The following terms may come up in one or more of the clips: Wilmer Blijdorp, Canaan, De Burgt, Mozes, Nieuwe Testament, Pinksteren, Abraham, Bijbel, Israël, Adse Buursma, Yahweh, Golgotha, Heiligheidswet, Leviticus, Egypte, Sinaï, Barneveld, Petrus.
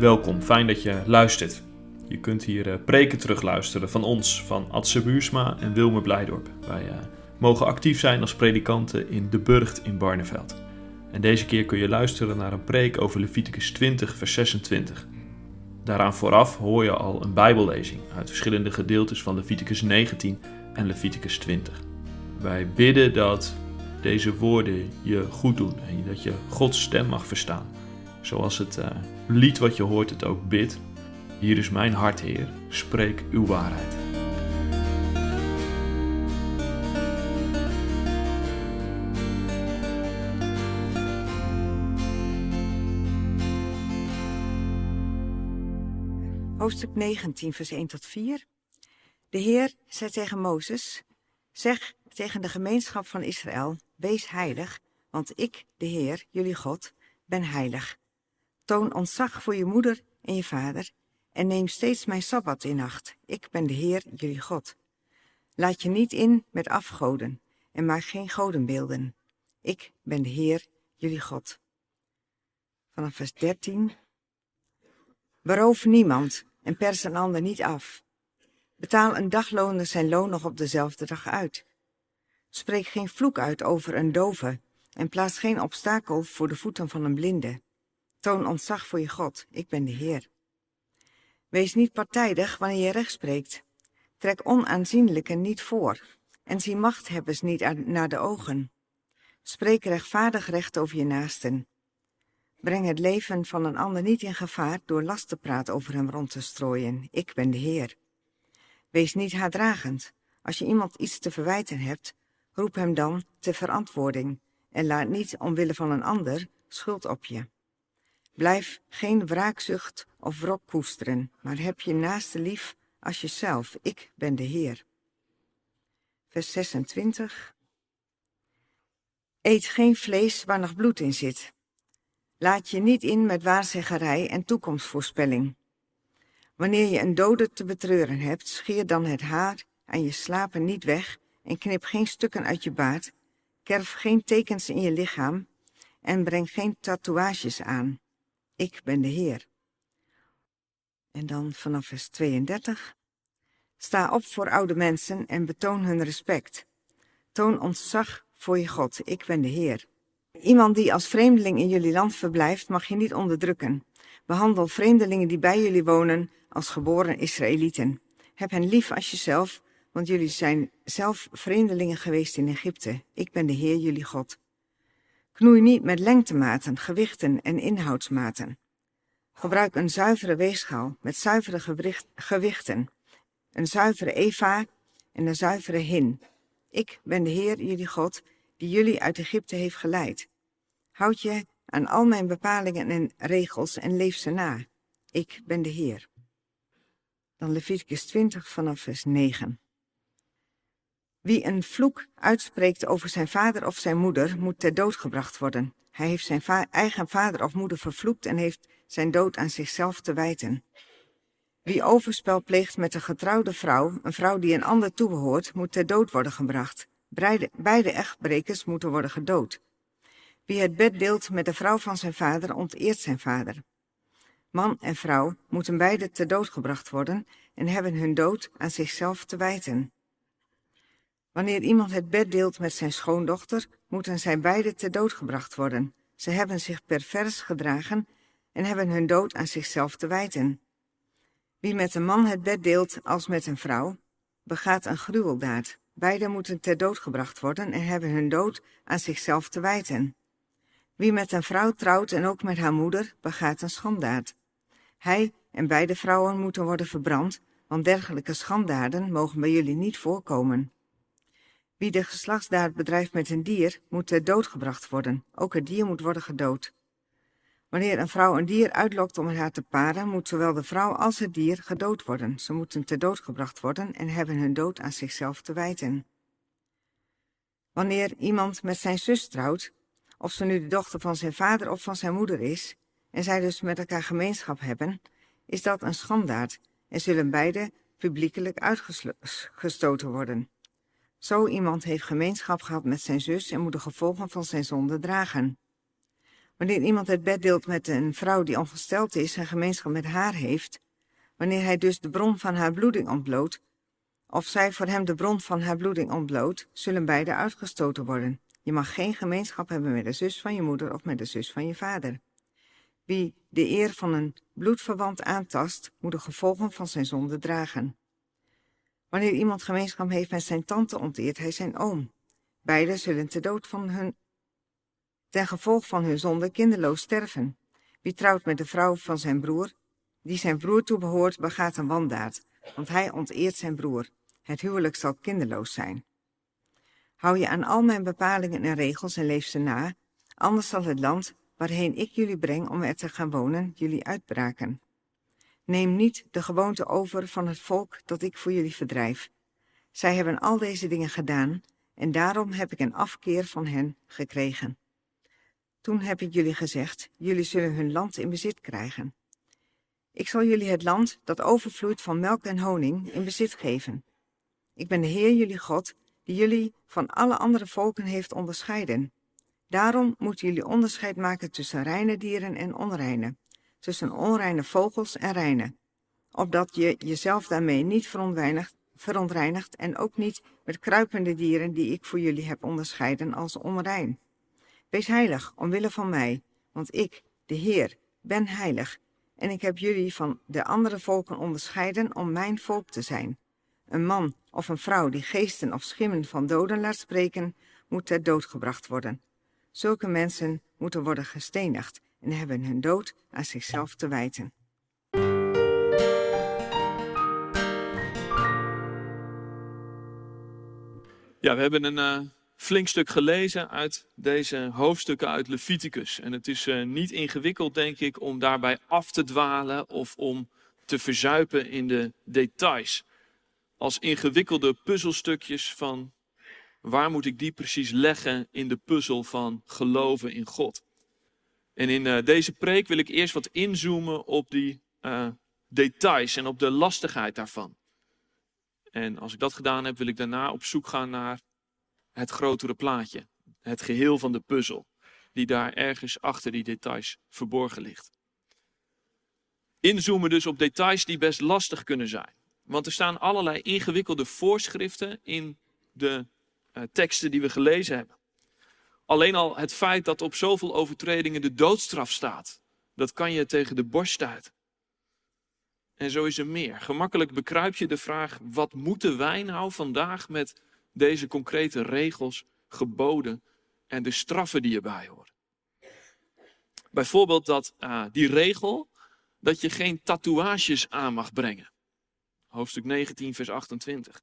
Welkom, fijn dat je luistert. Je kunt hier preken terugluisteren van ons, van Adse Buursma en Wilmer Blijdorp. Wij mogen actief zijn als predikanten in De Burgt in Barneveld. En deze keer kun je luisteren naar een preek over Leviticus 20 vers 26. Daaraan vooraf hoor je al een bijbellezing uit verschillende gedeeltes van Leviticus 19 en Leviticus 20. Wij bidden dat deze woorden je goed doen en dat je Gods stem mag verstaan. Zoals het lied wat je hoort het ook bidt. Hier is mijn hart, Heer, spreek uw waarheid. Hoofdstuk 19, vers 1 tot 4. De Heer zei tegen Mozes, zeg tegen de gemeenschap van Israël, wees heilig, want ik, de Heer, jullie God, ben heilig. Toon ontzag voor je moeder en je vader en neem steeds mijn Sabbat in acht. Ik ben de Heer, jullie God. Laat je niet in met afgoden en maak geen godenbeelden. Ik ben de Heer, jullie God. Vanaf vers 13. Beroof niemand en pers een ander niet af. Betaal een dagloner zijn loon nog op dezelfde dag uit. Spreek geen vloek uit over een dove en plaats geen obstakel voor de voeten van een blinde. Toon ontzag voor je God, ik ben de Heer. Wees niet partijdig wanneer je recht spreekt. Trek onaanzienlijken niet voor en zie machthebbers niet naar de ogen. Spreek rechtvaardig recht over je naasten. Breng het leven van een ander niet in gevaar door lastenpraat over hem rond te strooien. Ik ben de Heer. Wees niet haatdragend. Als je iemand iets te verwijten hebt, roep hem dan ter verantwoording en laat niet omwille van een ander schuld op je. Blijf geen wraakzucht of wrok koesteren, maar heb je naaste lief als jezelf. Ik ben de Heer. Vers 26. Eet geen vlees waar nog bloed in zit. Laat je niet in met waarzeggerij en toekomstvoorspelling. Wanneer je een dode te betreuren hebt, scheer dan het haar aan je slapen niet weg en knip geen stukken uit je baard, kerf geen tekens in je lichaam en breng geen tatoeages aan. Ik ben de Heer. En dan vanaf vers 32. Sta op voor oude mensen en betoon hun respect. Toon ontzag voor je God. Ik ben de Heer. Iemand die als vreemdeling in jullie land verblijft, mag je niet onderdrukken. Behandel vreemdelingen die bij jullie wonen als geboren Israëlieten. Heb hen lief als jezelf, want jullie zijn zelf vreemdelingen geweest in Egypte. Ik ben de Heer, jullie God. Knoei niet met lengtematen, gewichten en inhoudsmaten. Gebruik een zuivere weegschaal met zuivere gewichten, een zuivere eva en een zuivere hin. Ik ben de Heer, jullie God, die jullie uit Egypte heeft geleid. Houd je aan al mijn bepalingen en regels en leef ze na. Ik ben de Heer. Dan Leviticus 20 vanaf vers 9. Wie een vloek uitspreekt over zijn vader of zijn moeder, moet ter dood gebracht worden. Hij heeft zijn eigen vader of moeder vervloekt en heeft zijn dood aan zichzelf te wijten. Wie overspel pleegt met een getrouwde vrouw, een vrouw die een ander toebehoort, moet ter dood worden gebracht. Beide echtbrekers moeten worden gedood. Wie het bed deelt met de vrouw van zijn vader, onteert zijn vader. Man en vrouw moeten beide ter dood gebracht worden en hebben hun dood aan zichzelf te wijten. Wanneer iemand het bed deelt met zijn schoondochter, moeten zij beide ter dood gebracht worden. Ze hebben zich pervers gedragen en hebben hun dood aan zichzelf te wijten. Wie met een man het bed deelt als met een vrouw, begaat een gruweldaad. Beiden moeten ter dood gebracht worden en hebben hun dood aan zichzelf te wijten. Wie met een vrouw trouwt en ook met haar moeder, begaat een schanddaad. Hij en beide vrouwen moeten worden verbrand, want dergelijke schanddaden mogen bij jullie niet voorkomen. Wie de geslachtsdaad bedrijft met een dier, moet ter dood gebracht worden. Ook het dier moet worden gedood. Wanneer een vrouw een dier uitlokt om haar te paren, moet zowel de vrouw als het dier gedood worden. Ze moeten ter dood gebracht worden en hebben hun dood aan zichzelf te wijten. Wanneer iemand met zijn zus trouwt, of ze nu de dochter van zijn vader of van zijn moeder is, en zij dus met elkaar gemeenschap hebben, is dat een schanddaad en zullen beide publiekelijk uitgestoten worden. Zo iemand heeft gemeenschap gehad met zijn zus en moet de gevolgen van zijn zonde dragen. Wanneer iemand het bed deelt met een vrouw die ongesteld is en gemeenschap met haar heeft, wanneer hij dus de bron van haar bloeding ontbloot, of zij voor hem de bron van haar bloeding ontbloot, zullen beide uitgestoten worden. Je mag geen gemeenschap hebben met de zus van je moeder of met de zus van je vader. Wie de eer van een bloedverwant aantast, moet de gevolgen van zijn zonde dragen. Wanneer iemand gemeenschap heeft met zijn tante, onteert hij zijn oom. Beiden zullen ten gevolg van hun zonde kinderloos sterven. Wie trouwt met de vrouw van zijn broer, die zijn broer toebehoort, begaat een wandaad, want hij onteert zijn broer. Het huwelijk zal kinderloos zijn. Hou je aan al mijn bepalingen en regels en leef ze na, anders zal het land waarheen ik jullie breng om er te gaan wonen, jullie uitbraken. Neem niet de gewoonte over van het volk dat ik voor jullie verdrijf. Zij hebben al deze dingen gedaan en daarom heb ik een afkeer van hen gekregen. Toen heb ik jullie gezegd, jullie zullen hun land in bezit krijgen. Ik zal jullie het land dat overvloeit van melk en honing in bezit geven. Ik ben de Heer jullie God, die jullie van alle andere volken heeft onderscheiden. Daarom moeten jullie onderscheid maken tussen reine dieren en onreine, tussen onreine vogels en reine, opdat je jezelf daarmee niet verontreinigt en ook niet met kruipende dieren die ik voor jullie heb onderscheiden als onrein. Wees heilig omwille van mij, want ik, de Heer, ben heilig en ik heb jullie van de andere volken onderscheiden om mijn volk te zijn. Een man of een vrouw die geesten of schimmen van doden laat spreken, moet ter dood gebracht worden. Zulke mensen moeten worden gestenigd en hebben hun dood aan zichzelf te wijten. Ja, we hebben een flink stuk gelezen uit deze hoofdstukken uit Leviticus. En het is niet ingewikkeld, denk ik, om daarbij af te dwalen of om te verzuipen in de details. Als ingewikkelde puzzelstukjes van waar moet ik die precies leggen in de puzzel van geloven in God. En in deze preek wil ik eerst wat inzoomen op die details en op de lastigheid daarvan. En als ik dat gedaan heb, wil ik daarna op zoek gaan naar het grotere plaatje. Het geheel van de puzzel, die daar ergens achter die details verborgen ligt. Inzoomen dus op details die best lastig kunnen zijn. Want er staan allerlei ingewikkelde voorschriften in de teksten die we gelezen hebben. Alleen al het feit dat op zoveel overtredingen de doodstraf staat, dat kan je tegen de borst stuiten. En zo is er meer. Gemakkelijk bekruip je de vraag, wat moeten wij nou vandaag met deze concrete regels, geboden en de straffen die erbij horen? Bijvoorbeeld dat die regel dat je geen tatoeages aan mag brengen. Hoofdstuk 19, vers 28.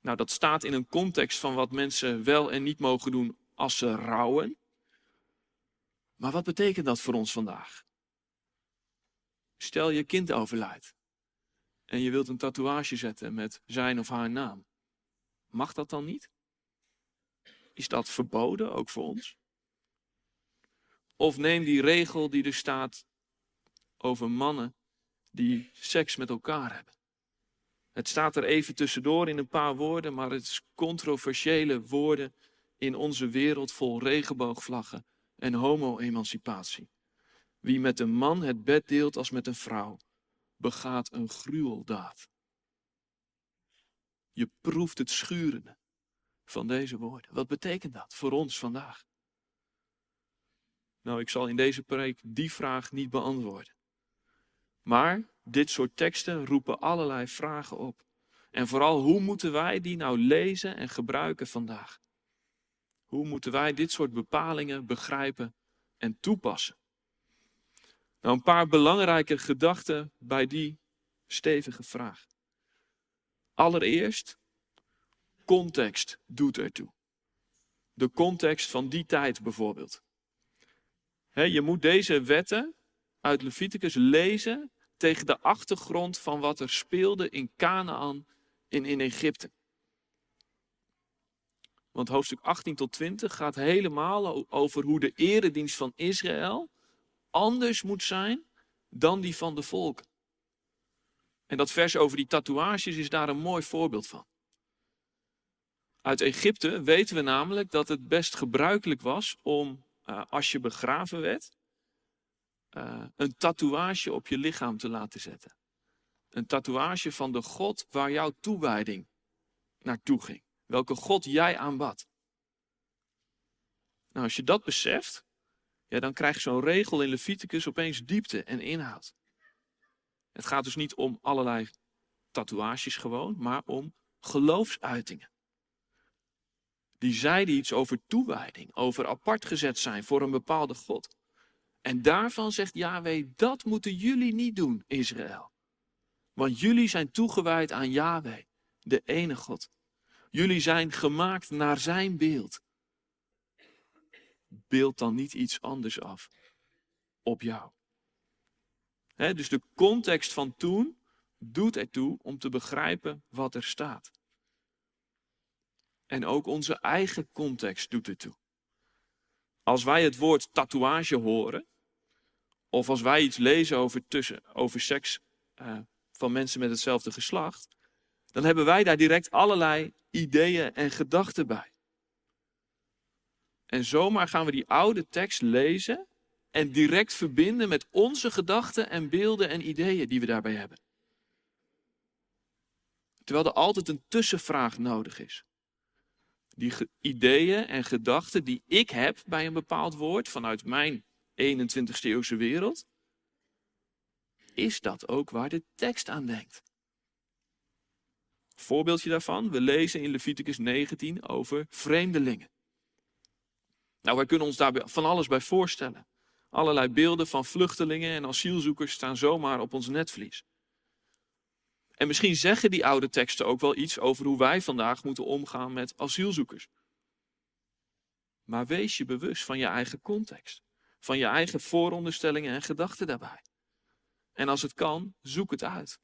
Nou, dat staat in een context van wat mensen wel en niet mogen doen als ze rouwen. Maar wat betekent dat voor ons vandaag? Stel je kind overlijdt en je wilt een tatoeage zetten met zijn of haar naam. Mag dat dan niet? Is dat verboden ook voor ons? Of neem die regel die er staat over mannen die seks met elkaar hebben. Het staat er even tussendoor in een paar woorden, maar het is controversiële woorden in onze wereld vol regenboogvlaggen en homo-emancipatie. Wie met een man het bed deelt als met een vrouw, begaat een gruweldaad. Je proeft het schurende van deze woorden. Wat betekent dat voor ons vandaag? Nou, ik zal in deze preek die vraag niet beantwoorden. Maar dit soort teksten roepen allerlei vragen op. En vooral, hoe moeten wij die nou lezen en gebruiken vandaag? Hoe moeten wij dit soort bepalingen begrijpen en toepassen? Nou, een paar belangrijke gedachten bij die stevige vraag. Allereerst, context doet ertoe. De context van die tijd bijvoorbeeld. Je moet deze wetten uit Leviticus lezen tegen de achtergrond van wat er speelde in Canaan en in Egypte. Want hoofdstuk 18 tot 20 gaat helemaal over hoe de eredienst van Israël anders moet zijn dan die van de volken. En dat vers over die tatoeages is daar een mooi voorbeeld van. Uit Egypte weten we namelijk dat het best gebruikelijk was om als je begraven werd, een tatoeage op je lichaam te laten zetten. Een tatoeage van de God waar jouw toewijding naartoe ging. Welke God jij aanbad. Nou, als je dat beseft, ja, dan krijgt zo'n regel in Leviticus opeens diepte en inhoud. Het gaat dus niet om allerlei tatoeages gewoon, maar om geloofsuitingen. Die zeiden iets over toewijding, over apart gezet zijn voor een bepaalde God. En daarvan zegt Yahweh, dat moeten jullie niet doen, Israël. Want jullie zijn toegewijd aan Yahweh, de ene God. Jullie zijn gemaakt naar zijn beeld. Beeld dan niet iets anders af op jou. He, dus de context van toen doet ertoe om te begrijpen wat er staat. En ook onze eigen context doet ertoe. Als wij het woord tatoeage horen, of als wij iets lezen over seks van mensen met hetzelfde geslacht, dan hebben wij daar direct allerlei ideeën en gedachten bij. En zomaar gaan we die oude tekst lezen en direct verbinden met onze gedachten en beelden en ideeën die we daarbij hebben. Terwijl er altijd een tussenvraag nodig is. Die ideeën en gedachten die ik heb bij een bepaald woord vanuit mijn 21ste eeuwse wereld. Is dat ook waar de tekst aan denkt? Voorbeeldje daarvan, we lezen in Leviticus 19 over vreemdelingen. Nou, wij kunnen ons daar van alles bij voorstellen. Allerlei beelden van vluchtelingen en asielzoekers staan zomaar op ons netvlies. En misschien zeggen die oude teksten ook wel iets over hoe wij vandaag moeten omgaan met asielzoekers. Maar wees je bewust van je eigen context. Van je eigen vooronderstellingen en gedachten daarbij. En als het kan, zoek het uit.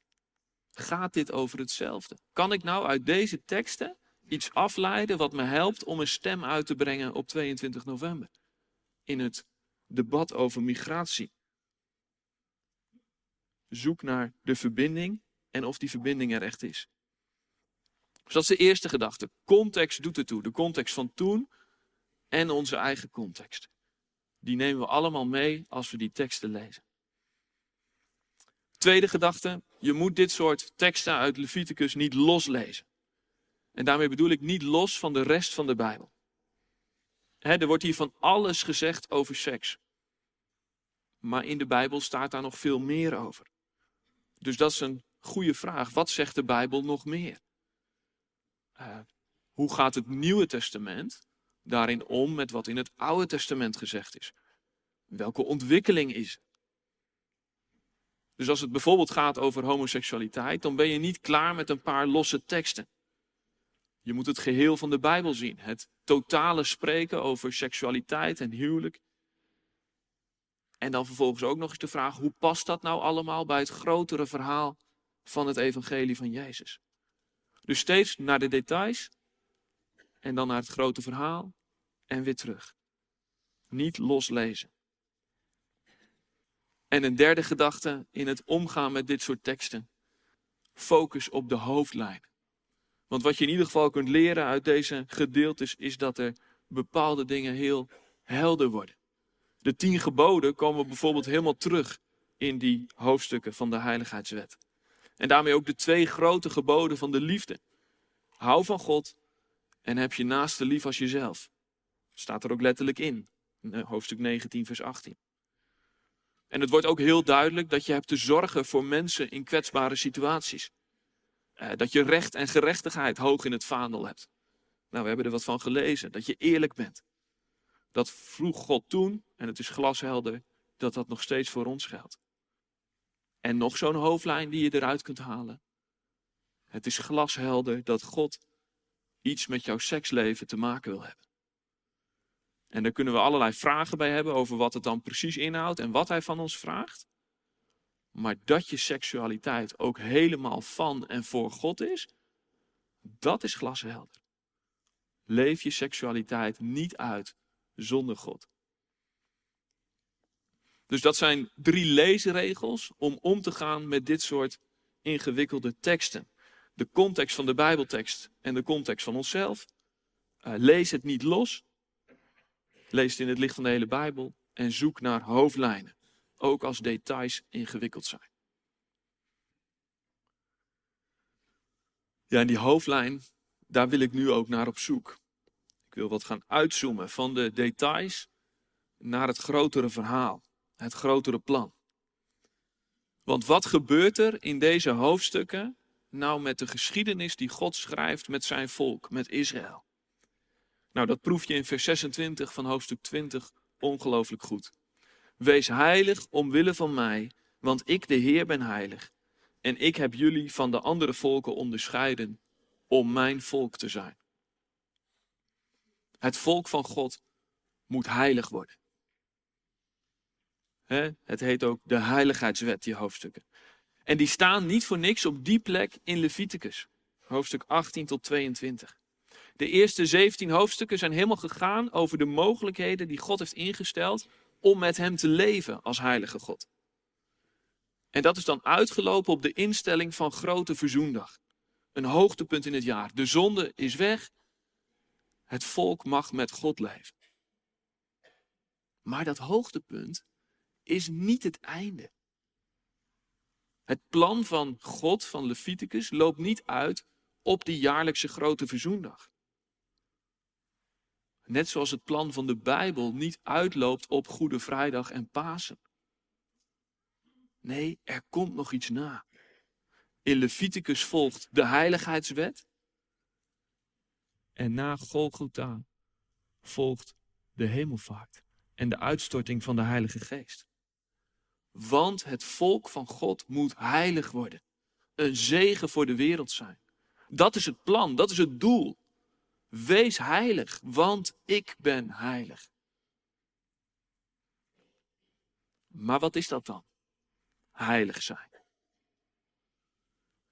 Gaat dit over hetzelfde? Kan ik nou uit deze teksten iets afleiden wat me helpt om een stem uit te brengen op 22 november? In het debat over migratie. Zoek naar de verbinding en of die verbinding er echt is. Dus dat is de eerste gedachte. Context doet ertoe. De context van toen en onze eigen context. Die nemen we allemaal mee als we die teksten lezen. Tweede gedachte. Je moet dit soort teksten uit Leviticus niet loslezen. En daarmee bedoel ik niet los van de rest van de Bijbel. Er wordt hier van alles gezegd over seks. Maar in de Bijbel staat daar nog veel meer over. Dus dat is een goeie vraag. Wat zegt de Bijbel nog meer? Hoe gaat het Nieuwe Testament daarin om met wat in het Oude Testament gezegd is? Welke ontwikkeling is er? Dus als het bijvoorbeeld gaat over homoseksualiteit, dan ben je niet klaar met een paar losse teksten. Je moet het geheel van de Bijbel zien. Het totale spreken over seksualiteit en huwelijk. En dan vervolgens ook nog eens de vraag, hoe past dat nou allemaal bij het grotere verhaal van het evangelie van Jezus? Dus steeds naar de details en dan naar het grote verhaal en weer terug. Niet loslezen. En een derde gedachte in het omgaan met dit soort teksten. Focus op de hoofdlijn. Want wat je in ieder geval kunt leren uit deze gedeeltes is dat er bepaalde dingen heel helder worden. De 10 geboden komen bijvoorbeeld helemaal terug in die hoofdstukken van de Heiligheidswet. En daarmee ook de 2 grote geboden van de liefde. Hou van God en heb je naaste lief als jezelf. Staat er ook letterlijk in. Hoofdstuk 19 vers 18. En het wordt ook heel duidelijk dat je hebt te zorgen voor mensen in kwetsbare situaties. Dat je recht en gerechtigheid hoog in het vaandel hebt. Nou, we hebben er wat van gelezen. Dat je eerlijk bent. Dat vroeg God toen, en het is glashelder, dat dat nog steeds voor ons geldt. En nog zo'n hoofdlijn die je eruit kunt halen. Het is glashelder dat God iets met jouw seksleven te maken wil hebben. En daar kunnen we allerlei vragen bij hebben over wat het dan precies inhoudt en wat hij van ons vraagt. Maar dat je seksualiteit ook helemaal van en voor God is, dat is glashelder. Leef je seksualiteit niet uit zonder God. Dus dat zijn 3 leesregels om te gaan met dit soort ingewikkelde teksten. De context van de Bijbeltekst en de context van onszelf. Lees het niet los. Lees het in het licht van de hele Bijbel en zoek naar hoofdlijnen, ook als details ingewikkeld zijn. Ja, en die hoofdlijn, daar wil ik nu ook naar op zoek. Ik wil wat gaan uitzoomen van de details naar het grotere verhaal, het grotere plan. Want wat gebeurt er in deze hoofdstukken nou met de geschiedenis die God schrijft met zijn volk, met Israël? Nou, dat proef je in vers 26 van hoofdstuk 20 ongelooflijk goed. Wees heilig omwille van mij, want ik de Heer ben heilig. En ik heb jullie van de andere volken onderscheiden om mijn volk te zijn. Het volk van God moet heilig worden. Het heet ook de heiligheidswet, die hoofdstukken. En die staan niet voor niks op die plek in Leviticus, hoofdstuk 18 tot 22. De eerste 17 hoofdstukken zijn helemaal gegaan over de mogelijkheden die God heeft ingesteld om met hem te leven als heilige God. En dat is dan uitgelopen op de instelling van Grote Verzoendag. Een hoogtepunt in het jaar. De zonde is weg. Het volk mag met God leven. Maar dat hoogtepunt is niet het einde. Het plan van God, van Leviticus, loopt niet uit op die jaarlijkse Grote Verzoendag. Net zoals het plan van de Bijbel niet uitloopt op Goede Vrijdag en Pasen. Nee, er komt nog iets na. In Leviticus volgt de heiligheidswet. En na Golgotha volgt de hemelvaart en de uitstorting van de Heilige Geest. Want het volk van God moet heilig worden. Een zegen voor de wereld zijn. Dat is het plan, dat is het doel. Wees heilig, want ik ben heilig. Maar wat is dat dan? Heilig zijn.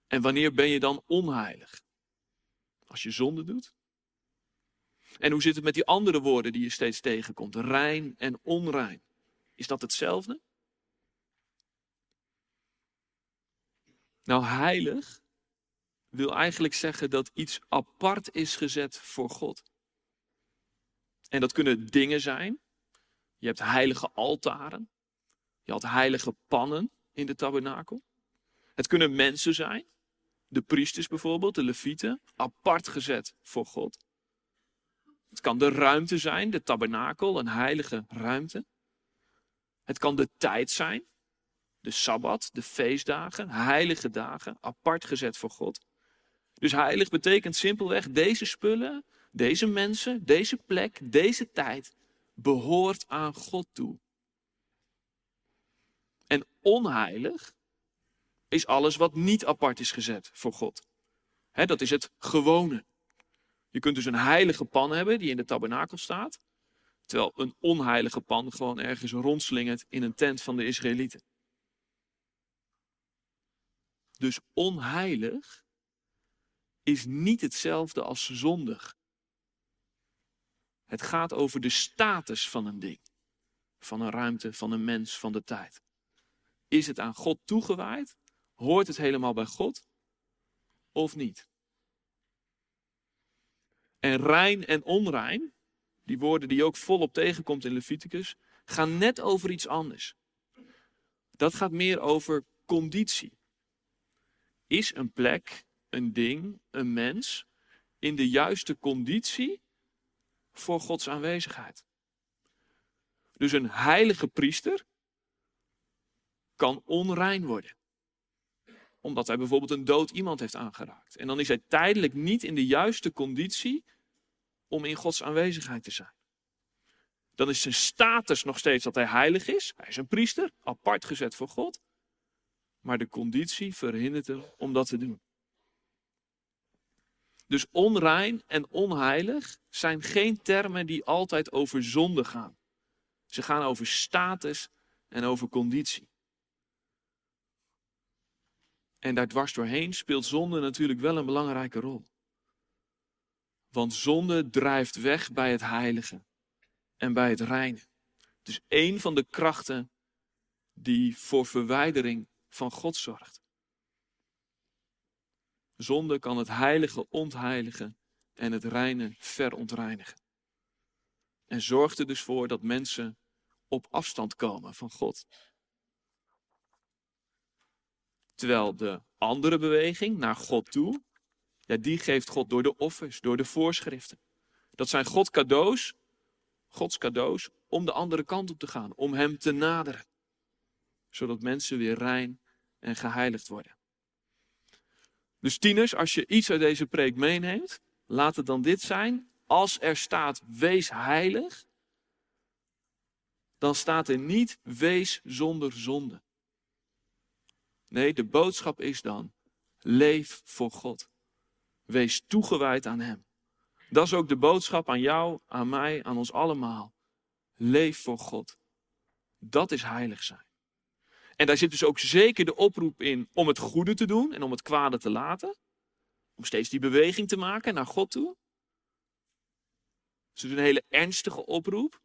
En wanneer ben je dan onheilig? Als je zonde doet? En hoe zit het met die andere woorden die je steeds tegenkomt? Rein en onrein. Is dat hetzelfde? Nou, heilig wil eigenlijk zeggen dat iets apart is gezet voor God. En dat kunnen dingen zijn. Je hebt heilige altaren. Je had heilige pannen in de tabernakel. Het kunnen mensen zijn. De priesters bijvoorbeeld, de levieten. Apart gezet voor God. Het kan de ruimte zijn, de tabernakel, een heilige ruimte. Het kan de tijd zijn. De sabbat, de feestdagen, heilige dagen. Apart gezet voor God. Dus heilig betekent simpelweg deze spullen, deze mensen, deze plek, deze tijd behoort aan God toe. En onheilig is alles wat niet apart is gezet voor God. Dat is het gewone. Je kunt dus een heilige pan hebben die in de tabernakel staat, terwijl een onheilige pan gewoon ergens rondslingert in een tent van de Israëlieten. Dus onheilig is niet hetzelfde als zondig. Het gaat over de status van een ding, van een ruimte, van een mens, van de tijd. Is het aan God toegewijd? Hoort het helemaal bij God? Of niet? En rein en onrein, die woorden die je ook volop tegenkomt in Leviticus, gaan net over iets anders. Dat gaat meer over conditie. Is een plek, een ding, een mens in de juiste conditie voor Gods aanwezigheid? Dus een heilige priester kan onrein worden. Omdat hij bijvoorbeeld een dood iemand heeft aangeraakt. En dan is hij tijdelijk niet in de juiste conditie om in Gods aanwezigheid te zijn. Dan is zijn status nog steeds dat hij heilig is. Hij is een priester, apart gezet voor God. Maar de conditie verhindert hem om dat te doen. Dus onrein en onheilig zijn geen termen die altijd over zonde gaan. Ze gaan over status en over conditie. En daar dwars doorheen speelt zonde natuurlijk wel een belangrijke rol. Want zonde drijft weg bij het heilige en bij het reine. Het is één van de krachten die voor verwijdering van God zorgt. Zonde kan het heilige ontheiligen en het reine verontreinigen. En zorgt er dus voor dat mensen op afstand komen van God. Terwijl de andere beweging naar God toe, ja, die geeft God door de offers, door de voorschriften. Dat zijn Gods cadeaus om de andere kant op te gaan, om hem te naderen. Zodat mensen weer rein en geheiligd worden. Dus tieners, als je iets uit deze preek meeneemt, laat het dan dit zijn. Als er staat, wees heilig, dan staat er niet, wees zonder zonde. Nee, de boodschap is dan, leef voor God. Wees toegewijd aan hem. Dat is ook de boodschap aan jou, aan mij, aan ons allemaal. Leef voor God. Dat is heilig zijn. En daar zit dus ook zeker de oproep in om het goede te doen en om het kwade te laten. Om steeds die beweging te maken naar God toe. Dus het is een hele ernstige oproep.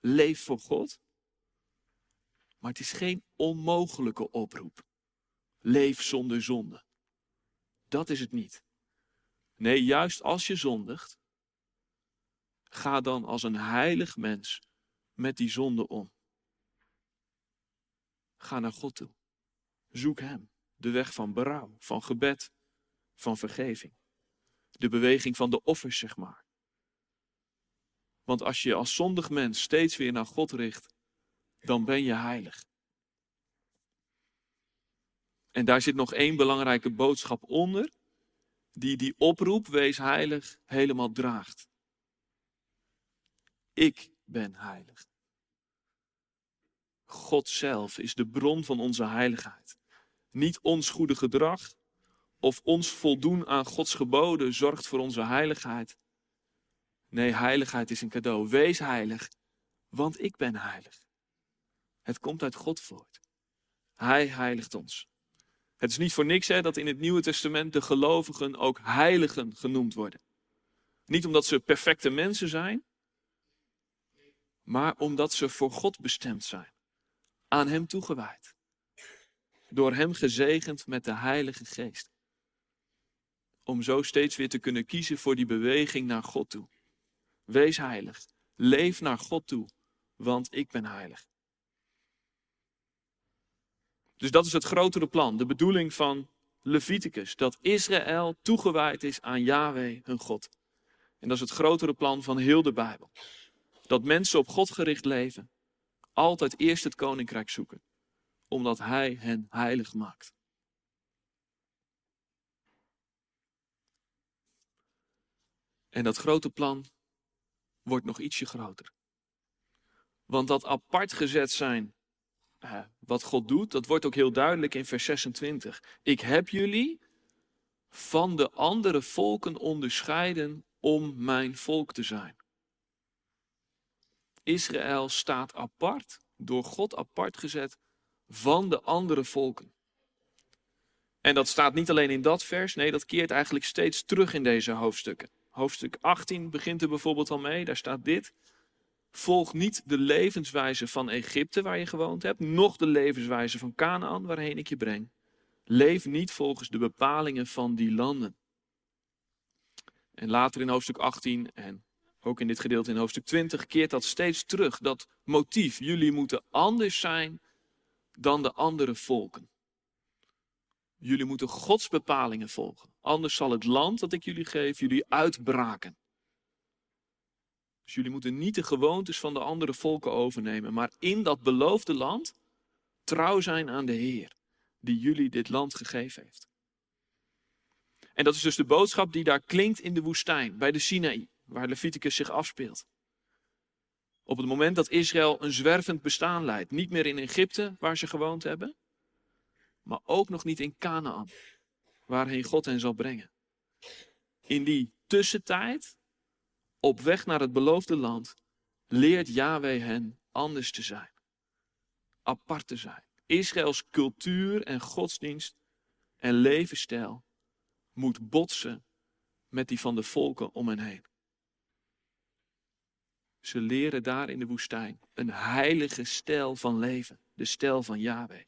Leef voor God. Maar het is geen onmogelijke oproep. Leef zonder zonde. Dat is het niet. Nee, juist als je zondigt, ga dan als een heilig mens met die zonde om. Ga naar God toe. Zoek hem. De weg van berouw, van gebed, van vergeving. De beweging van de offers, zeg maar. Want als je als zondig mens steeds weer naar God richt, dan ben je heilig. En daar zit nog één belangrijke boodschap onder, die oproep, wees heilig, helemaal draagt. Ik ben heilig. God zelf is de bron van onze heiligheid. Niet ons goede gedrag of ons voldoen aan Gods geboden zorgt voor onze heiligheid. Nee, heiligheid is een cadeau. Wees heilig, want ik ben heilig. Het komt uit God voort. Hij heiligt ons. Het is niet voor niks dat in het Nieuwe Testament de gelovigen ook heiligen genoemd worden. Niet omdat ze perfecte mensen zijn, maar omdat ze voor God bestemd zijn. Aan hem toegewijd. Door hem gezegend met de Heilige Geest. Om zo steeds weer te kunnen kiezen voor die beweging naar God toe. Wees heilig. Leef naar God toe, want ik ben heilig. Dus dat is het grotere plan, de bedoeling van Leviticus. Dat Israël toegewijd is aan Yahweh, hun God. En dat is het grotere plan van heel de Bijbel. Dat mensen op God gericht leven. Altijd eerst het koninkrijk zoeken. Omdat hij hen heilig maakt. En dat grote plan wordt nog ietsje groter. Want dat apart gezet zijn, wat God doet, dat wordt ook heel duidelijk in vers 26. Ik heb jullie van de andere volken onderscheiden om mijn volk te zijn. Israël staat apart, door God apart gezet, van de andere volken. En dat staat niet alleen in dat vers, nee, dat keert eigenlijk steeds terug in deze hoofdstukken. Hoofdstuk 18 begint er bijvoorbeeld al mee, daar staat dit. Volg niet de levenswijze van Egypte waar je gewoond hebt, noch de levenswijze van Canaan waarheen ik je breng. Leef niet volgens de bepalingen van die landen. En later in hoofdstuk 18 en ook in dit gedeelte in hoofdstuk 20 keert dat steeds terug. Dat motief, jullie moeten anders zijn dan de andere volken. Jullie moeten Gods bepalingen volgen. Anders zal het land dat ik jullie geef jullie uitbraken. Dus jullie moeten niet de gewoontes van de andere volken overnemen. Maar in dat beloofde land trouw zijn aan de Heer. Die jullie dit land gegeven heeft. En dat is dus de boodschap die daar klinkt in de woestijn. Bij de Sinaï. Waar Leviticus zich afspeelt. Op het moment dat Israël een zwervend bestaan leidt. Niet meer in Egypte waar ze gewoond hebben. Maar ook nog niet in Canaan. Waarheen God hen zal brengen. In die tussentijd. Op weg naar het beloofde land leert Yahweh hen anders te zijn. Apart te zijn. Israëls cultuur en godsdienst en levensstijl moet botsen met die van de volken om hen heen. Ze leren daar in de woestijn een heilige stijl van leven. De stijl van Yahweh.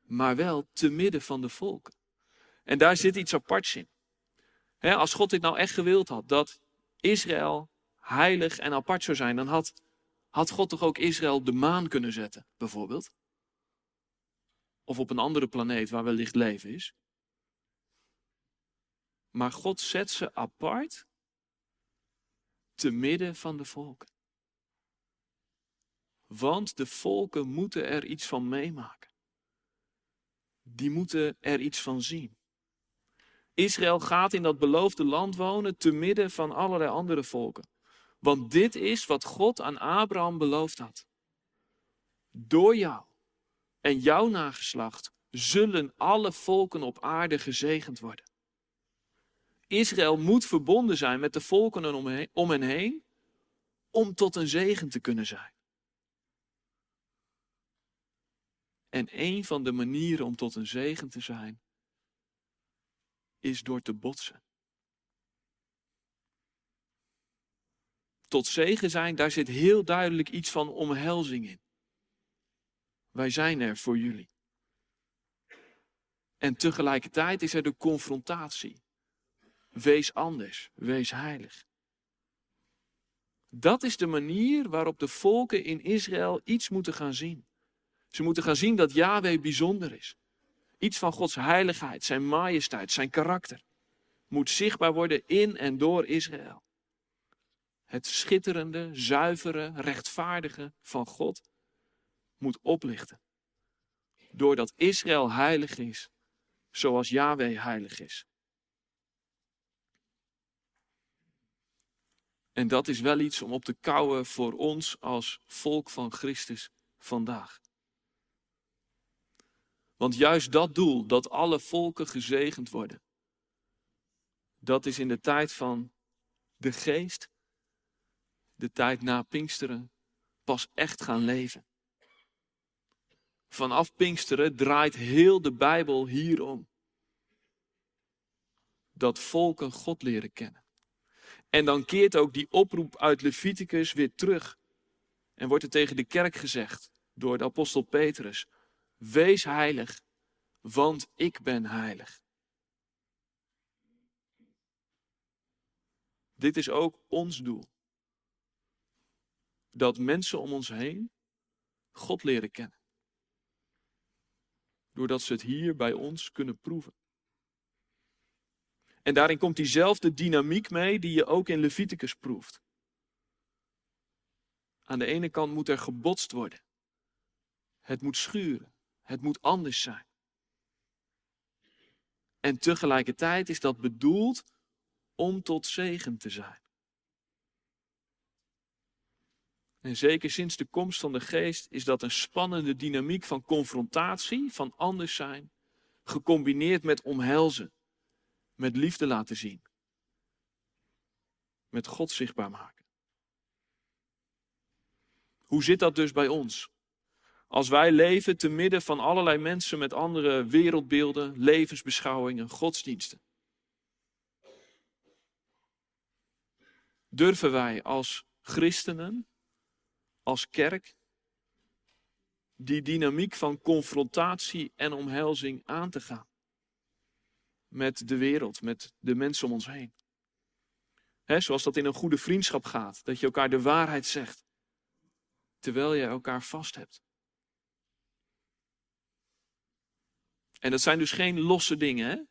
Maar wel te midden van de volken. En daar zit iets aparts in. Als God dit nou echt gewild had, dat Israël heilig en apart zou zijn, dan had God toch ook Israël op de maan kunnen zetten, bijvoorbeeld? Of op een andere planeet waar wellicht leven is. Maar God zet ze apart te midden van de volken. Want de volken moeten er iets van meemaken. Die moeten er iets van zien. Israël gaat in dat beloofde land wonen te midden van allerlei andere volken. Want dit is wat God aan Abraham beloofd had. Door jou en jouw nageslacht zullen alle volken op aarde gezegend worden. Israël moet verbonden zijn met de volken om hen heen om tot een zegen te kunnen zijn. En een van de manieren om tot een zegen te zijn is door te botsen. Tot zegen zijn, daar zit heel duidelijk iets van omhelzing in. Wij zijn er voor jullie. En tegelijkertijd is er de confrontatie. Wees anders, wees heilig. Dat is de manier waarop de volken in Israël iets moeten gaan zien. Ze moeten gaan zien dat Yahweh bijzonder is. Iets van Gods heiligheid, zijn majesteit, zijn karakter moet zichtbaar worden in en door Israël. Het schitterende, zuivere, rechtvaardige van God moet oplichten. Doordat Israël heilig is, zoals Yahweh heilig is. En dat is wel iets om op te kauwen voor ons als volk van Christus vandaag. Want juist dat doel, dat alle volken gezegend worden, dat is in de tijd van de geest, de tijd na Pinksteren, pas echt gaan leven. Vanaf Pinksteren draait heel de Bijbel hierom. Dat volken God leren kennen. En dan keert ook die oproep uit Leviticus weer terug. En wordt er tegen de kerk gezegd door de apostel Petrus. Wees heilig, want ik ben heilig. Dit is ook ons doel. Dat mensen om ons heen God leren kennen. Doordat ze het hier bij ons kunnen proeven. En daarin komt diezelfde dynamiek mee die je ook in Leviticus proeft. Aan de ene kant moet er gebotst worden. Het moet schuren. Het moet anders zijn. En tegelijkertijd is dat bedoeld om tot zegen te zijn. En zeker sinds de komst van de geest is dat een spannende dynamiek van confrontatie, van anders zijn, gecombineerd met omhelzen, met liefde laten zien, met God zichtbaar maken. Hoe zit dat dus bij ons? Als wij leven te midden van allerlei mensen met andere wereldbeelden, levensbeschouwingen, godsdiensten. Durven wij als christenen, als kerk, die dynamiek van confrontatie en omhelzing aan te gaan? Met de wereld, met de mensen om ons heen. Zoals dat in een goede vriendschap gaat, dat je elkaar de waarheid zegt, terwijl je elkaar vast hebt. En dat zijn dus geen losse dingen, hè?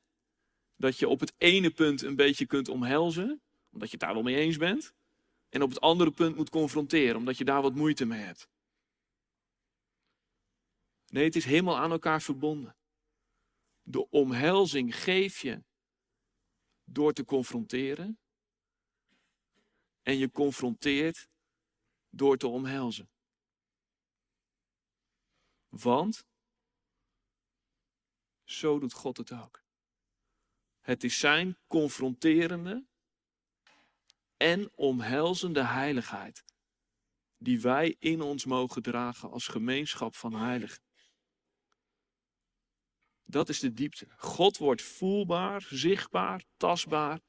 Dat je op het ene punt een beetje kunt omhelzen, omdat je het daar wel mee eens bent. En op het andere punt moet confronteren, omdat je daar wat moeite mee hebt. Nee, het is helemaal aan elkaar verbonden. De omhelzing geef je door te confronteren. En je confronteert door te omhelzen. Want zo doet God het ook. Het is zijn confronterende en omhelzende heiligheid die wij in ons mogen dragen als gemeenschap van heiligen. Dat is de diepte. God wordt voelbaar, zichtbaar, tastbaar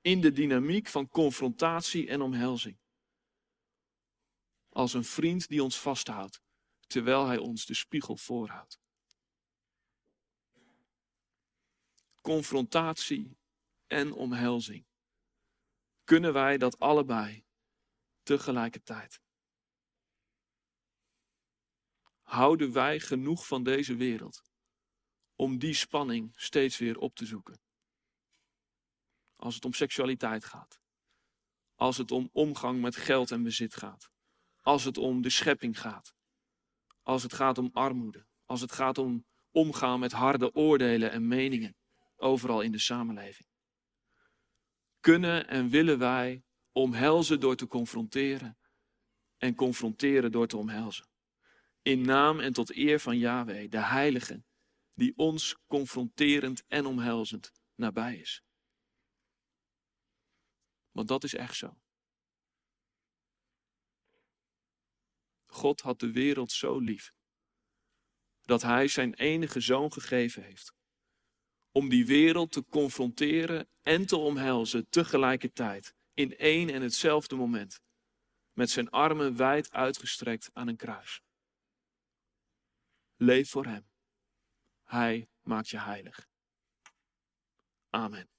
in de dynamiek van confrontatie en omhelzing. Als een vriend die ons vasthoudt, terwijl hij ons de spiegel voorhoudt. Confrontatie en omhelzing. kunnen wij dat allebei tegelijkertijd. Houden wij genoeg van deze wereld om die spanning steeds weer op te zoeken? Als het om seksualiteit gaat. Als het om omgang met geld en bezit gaat. Als het om de schepping gaat. Als het gaat om armoede. Als het gaat om omgaan met harde oordelen en meningen. Overal in de samenleving. Kunnen en willen wij omhelzen door te confronteren. En confronteren door te omhelzen. In naam en tot eer van Yahweh, de Heilige, die ons confronterend en omhelzend nabij is. Want dat is echt zo. God had de wereld zo lief, dat Hij zijn enige Zoon gegeven heeft, om die wereld te confronteren en te omhelzen tegelijkertijd, in één en hetzelfde moment, met zijn armen wijd uitgestrekt aan een kruis. Leef voor Hem. Hij maakt je heilig. Amen.